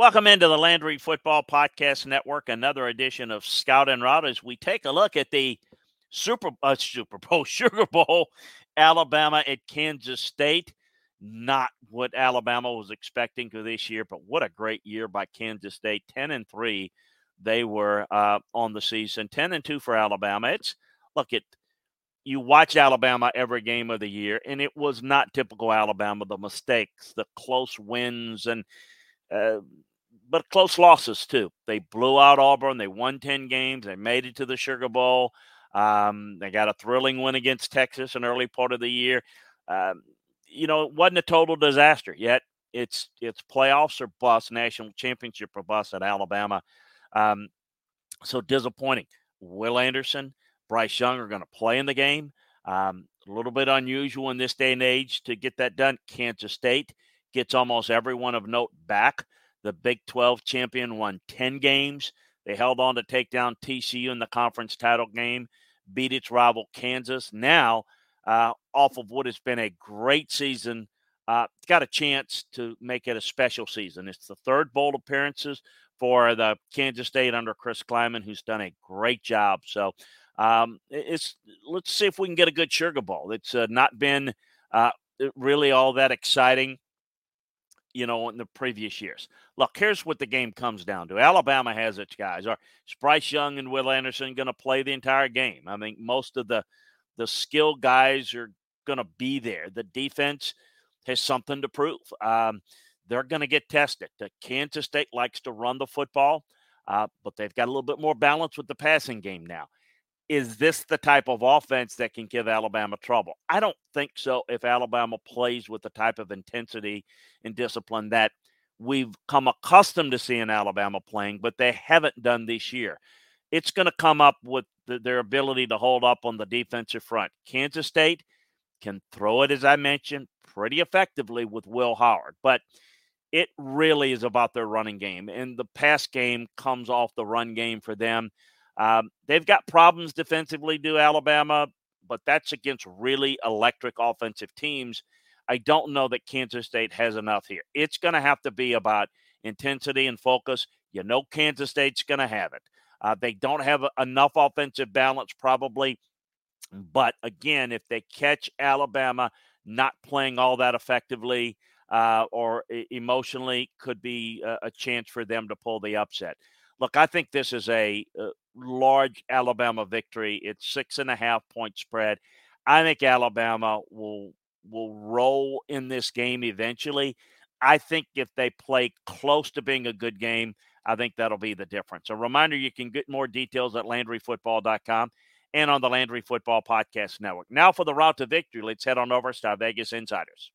Welcome into the Landry Football Podcast Network, another edition of Scout and Route as we take a look at the Sugar Bowl, Alabama at Kansas State. Not what Alabama was expecting for this year, but what a great year by Kansas State. 10-3 they were on the season. 10-2 for Alabama. You watch Alabama every game of the year, and it was not typical Alabama. The mistakes, the close wins, and but close losses too. They blew out Auburn. They won 10 games. They made it to the Sugar Bowl. They got a thrilling win against Texas in early part of the year. It wasn't a total disaster yet. It's playoffs or bust, national championship or bust at Alabama. So disappointing. Will Anderson, Bryce Young are going to play in the game. A little bit unusual in this day and age to get that done. Kansas State gets almost everyone of note back. The Big 12 champion won 10 games. They held on to take down TCU in the conference title game, beat its rival Kansas. Now, off of what has been a great season, got a chance to make it a special season. It's the third bowl appearances for the Kansas State under Chris Kleiman, who's done a great job. So let's see if we can get a good Sugar Bowl. It's not been really all that exciting, in the previous years. Look, here's what the game comes down to. Alabama has its guys. Is Bryce Young and Will Anderson going to play the entire game? I mean, most of the skill guys are going to be there. The defense has something to prove. They're going to get tested. The Kansas State likes to run the football, but they've got a little bit more balance with the passing game now. Is this the type of offense that can give Alabama trouble? I don't think so if Alabama plays with the type of intensity and discipline that we've come accustomed to seeing Alabama playing, but they haven't done this year. It's going to come up with their ability to hold up on the defensive front. Kansas State can throw it, as I mentioned, pretty effectively with Will Howard, but it really is about their running game, and the pass game comes off the run game for them. They've got problems defensively, do Alabama, but that's against really electric offensive teams. I don't know that Kansas State has enough here. It's going to have to be about intensity and focus. Kansas State's going to have it. They don't have enough offensive balance probably. But, again, if they catch Alabama not playing all that effectively or emotionally, could be a chance for them to pull the upset. Look, I think this is a large Alabama victory. It's 6.5 point spread. I think Alabama will roll in this game eventually. I think if they play close to being a good game, I think that'll be the difference. A reminder, you can get more details at LandryFootball.com and on the Landry Football Podcast Network. Now for the route to victory, let's head on over to our Vegas Insiders.